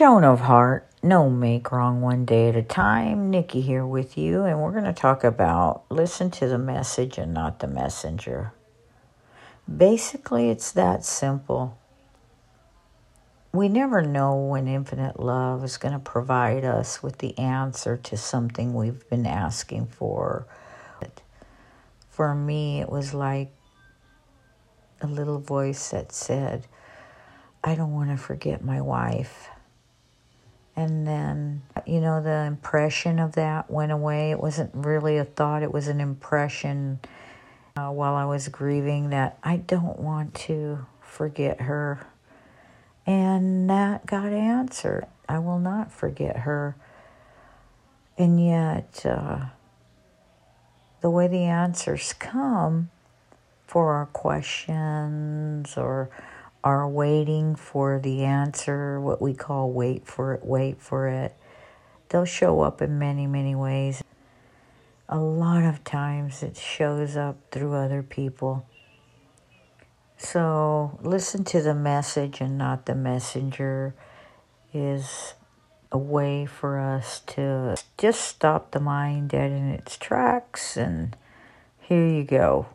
Joan of Heart, No Make Wrong One Day at a Time. Nikki here with you, and we're going to talk about listen to the message and not the messenger. Basically, it's that simple. We never know when infinite love is going to provide us with the answer to something we've been asking for. For me, it was like a little voice that said, I don't want to forget my wife. And then, the impression of that went away. It wasn't really a thought. It was an impression while I was grieving that I don't want to forget her. And that got answered. I will not forget her. And yet, the way the answers come for our questions or are waiting for the answer, what we call wait for it. They'll show up in many, many ways. A lot of times it shows up through other people. So listen to the message and not the messenger is a way for us to just stop the mind dead in its tracks. And here you go.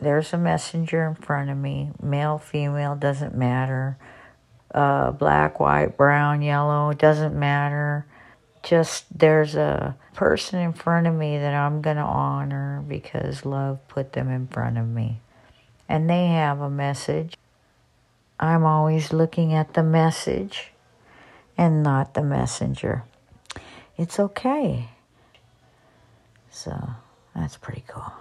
There's a messenger in front of me. Male, female, doesn't matter. Black, white, brown, yellow, doesn't matter. Just there's a person in front of me that I'm going to honor because love put them in front of me. And they have a message. I'm always looking at the message and not the messenger. It's okay. So that's pretty cool.